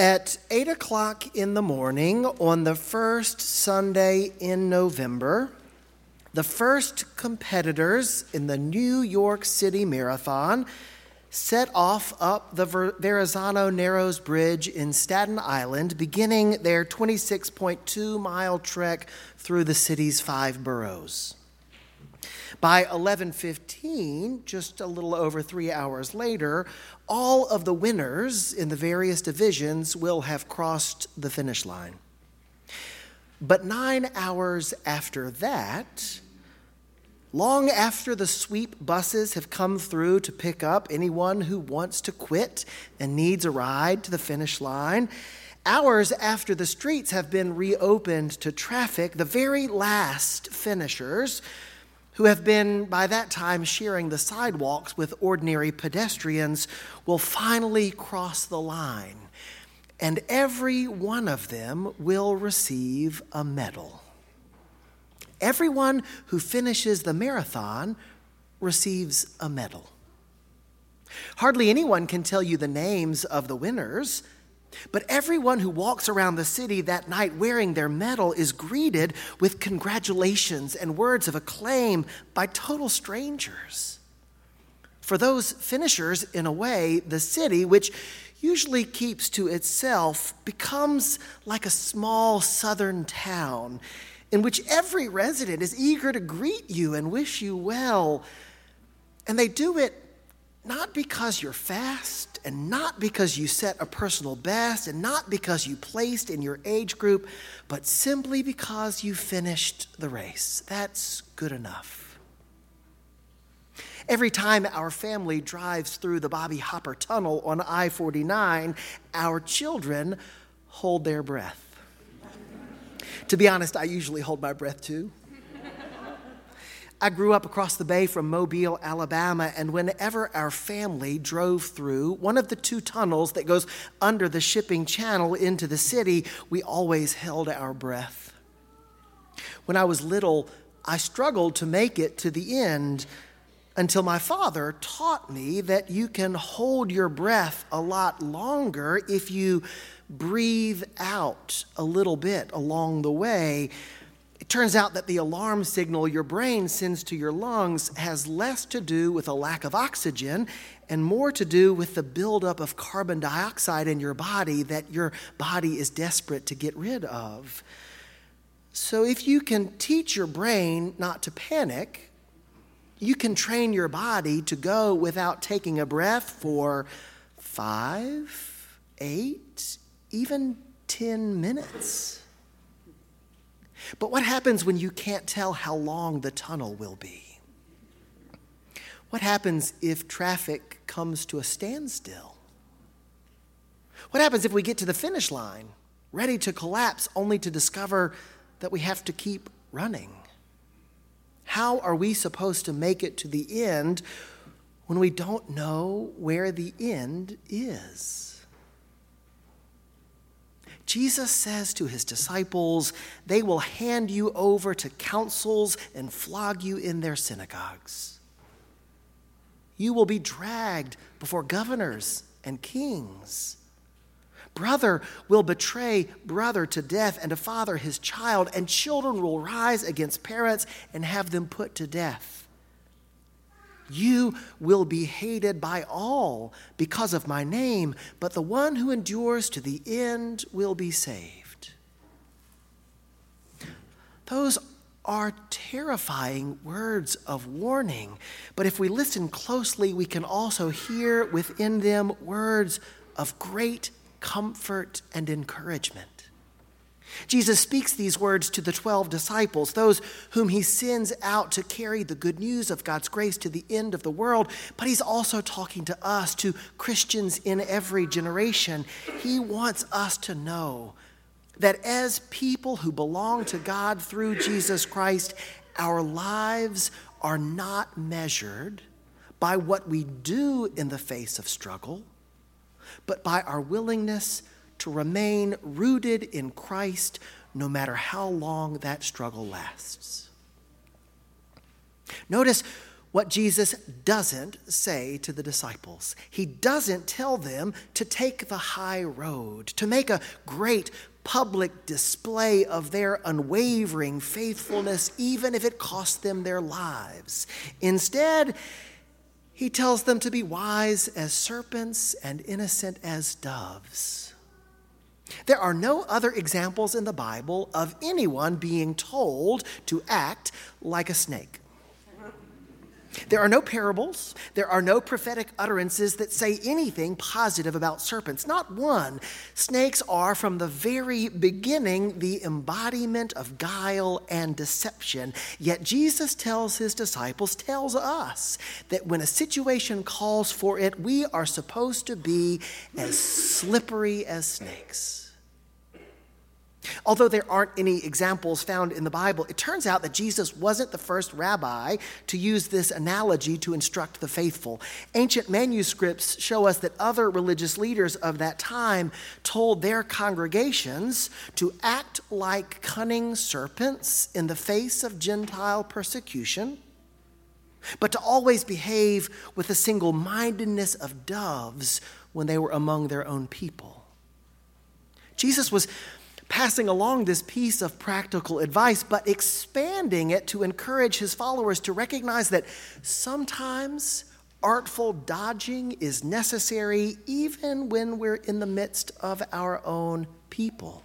At 8 o'clock in the morning on the first Sunday in November, the first competitors in the New York City Marathon set off up the Verrazano Narrows Bridge in Staten Island, beginning their 26.2-mile trek through the city's five boroughs. By 11:15, just a little over 3 hours later, all of the winners in the various divisions will have crossed the finish line. But 9 hours after that, long after the sweep buses have come through to pick up anyone who wants to quit and needs a ride to the finish line, hours after the streets have been reopened to traffic, the very last finishers, who have been by that time sharing the sidewalks with ordinary pedestrians, will finally cross the line, and every one of them will receive a medal. Everyone who finishes the marathon receives a medal. Hardly anyone can tell you the names of the winners, but everyone who walks around the city that night wearing their medal is greeted with congratulations and words of acclaim by total strangers. For those finishers, in a way, the city, which usually keeps to itself, becomes like a small southern town in which every resident is eager to greet you and wish you well. And they do it not because you're fast, and not because you set a personal best, and not because you placed in your age group, but simply because you finished the race. That's good enough. Every time our family drives through the Bobby Hopper Tunnel on I-49, our children hold their breath. To be honest, I usually hold my breath too. I grew up across the bay from Mobile, Alabama, and whenever our family drove through one of the two tunnels that goes under the shipping channel into the city, we always held our breath. When I was little, I struggled to make it to the end until my father taught me that you can hold your breath a lot longer if you breathe out a little bit along the way. It turns out that the alarm signal your brain sends to your lungs has less to do with a lack of oxygen and more to do with the buildup of carbon dioxide in your body that your body is desperate to get rid of. So if you can teach your brain not to panic, you can train your body to go without taking a breath for 5, 8, even 10 minutes. But what happens when you can't tell how long the tunnel will be? What happens if traffic comes to a standstill? What happens if we get to the finish line, ready to collapse, only to discover that we have to keep running? How are we supposed to make it to the end when we don't know where the end is? Jesus says to his disciples, they will hand you over to councils and flog you in their synagogues. You will be dragged before governors and kings. Brother will betray brother to death, and a father his child, and children will rise against parents and have them put to death. You will be hated by all because of my name, but the one who endures to the end will be saved. Those are terrifying words of warning, but if we listen closely, we can also hear within them words of great comfort and encouragement. Jesus speaks these words to the 12 disciples, those whom he sends out to carry the good news of God's grace to the end of the world, but he's also talking to us, to Christians in every generation. He wants us to know that as people who belong to God through Jesus Christ, our lives are not measured by what we do in the face of struggle, but by our willingness to remain rooted in Christ no matter how long that struggle lasts. Notice what Jesus doesn't say to the disciples. He doesn't tell them to take the high road, to make a great public display of their unwavering faithfulness, even if it cost them their lives. Instead, he tells them to be wise as serpents and innocent as doves. There are no other examples in the Bible of anyone being told to act like a snake. There are no parables. There are no prophetic utterances that say anything positive about serpents. Not one. Snakes are, from the very beginning, the embodiment of guile and deception. Yet Jesus tells his disciples, tells us, that when a situation calls for it, we are supposed to be as slippery as snakes. Although there aren't any examples found in the Bible, it turns out that Jesus wasn't the first rabbi to use this analogy to instruct the faithful. Ancient manuscripts show us that other religious leaders of that time told their congregations to act like cunning serpents in the face of Gentile persecution, but to always behave with the single-mindedness of doves when they were among their own people. Jesus was passing along this piece of practical advice, but expanding it to encourage his followers to recognize that sometimes artful dodging is necessary even when we're in the midst of our own people.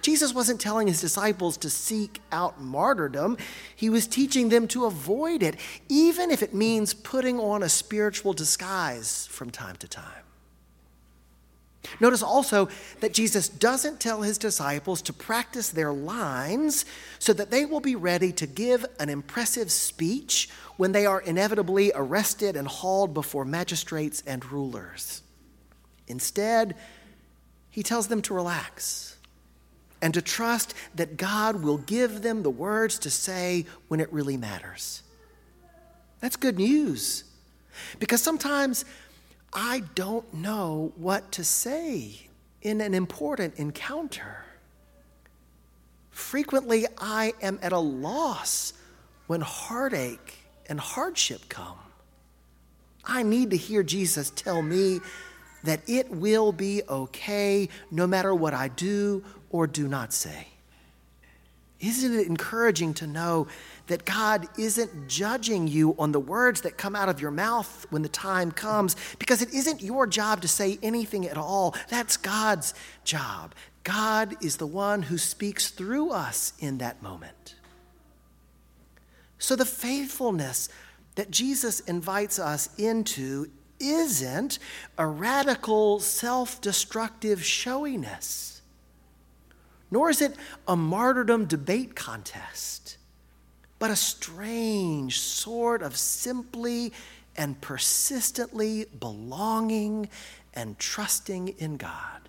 Jesus wasn't telling his disciples to seek out martyrdom. He was teaching them to avoid it, even if it means putting on a spiritual disguise from time to time. Notice also that Jesus doesn't tell his disciples to practice their lines so that they will be ready to give an impressive speech when they are inevitably arrested and hauled before magistrates and rulers. Instead, he tells them to relax and to trust that God will give them the words to say when it really matters. That's good news, because sometimes I don't know what to say in an important encounter. Frequently, I am at a loss when heartache and hardship come. I need to hear Jesus tell me that it will be okay no matter what I do or do not say. Isn't it encouraging to know that God isn't judging you on the words that come out of your mouth when the time comes, because it isn't your job to say anything at all. That's God's job. God is the one who speaks through us in that moment. So the faithfulness that Jesus invites us into isn't a radical, self-destructive showiness, nor is it a martyrdom debate contest, but a strange sort of simply and persistently belonging and trusting in God.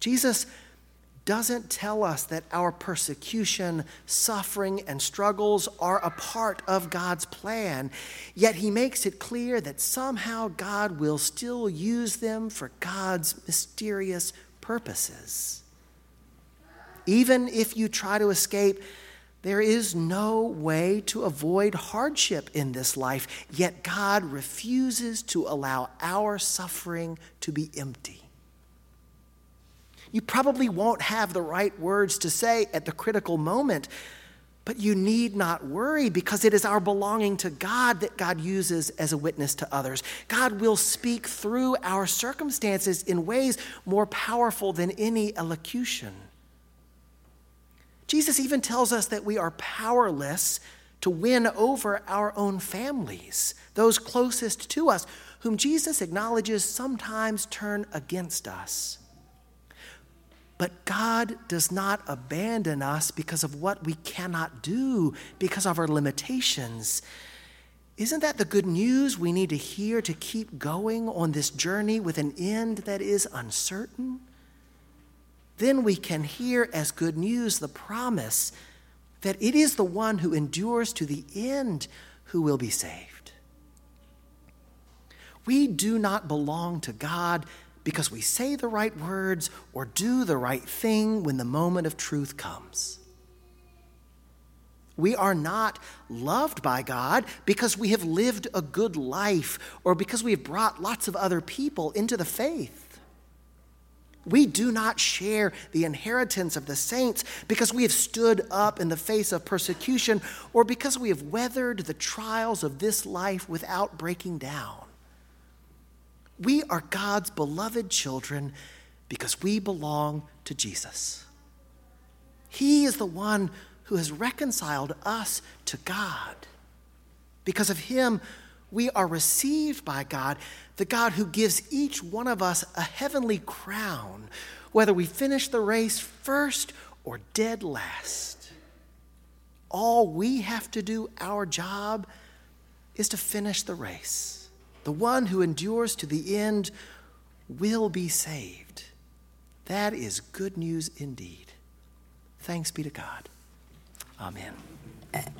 Jesus doesn't tell us that our persecution, suffering, and struggles are a part of God's plan, yet he makes it clear that somehow God will still use them for God's mysterious purposes. Even if you try to escape, there is no way to avoid hardship in this life, yet God refuses to allow our suffering to be empty. You probably won't have the right words to say at the critical moment, but you need not worry, because it is our belonging to God that God uses as a witness to others. God will speak through our circumstances in ways more powerful than any elocution. Jesus even tells us that we are powerless to win over our own families, those closest to us, whom Jesus acknowledges sometimes turn against us. But God does not abandon us because of what we cannot do, because of our limitations. Isn't that the good news we need to hear to keep going on this journey with an end that is uncertain? Then we can hear as good news the promise that it is the one who endures to the end who will be saved. We do not belong to God because we say the right words or do the right thing when the moment of truth comes. We are not loved by God because we have lived a good life or because we have brought lots of other people into the faith. We do not share the inheritance of the saints because we have stood up in the face of persecution or because we have weathered the trials of this life without breaking down. We are God's beloved children because we belong to Jesus. He is the one who has reconciled us to God. Because of him, we are received by God, the God who gives each one of us a heavenly crown, whether we finish the race first or dead last. All we have to do, our job, is to finish the race. The one who endures to the end will be saved. That is good news indeed. Thanks be to God. Amen.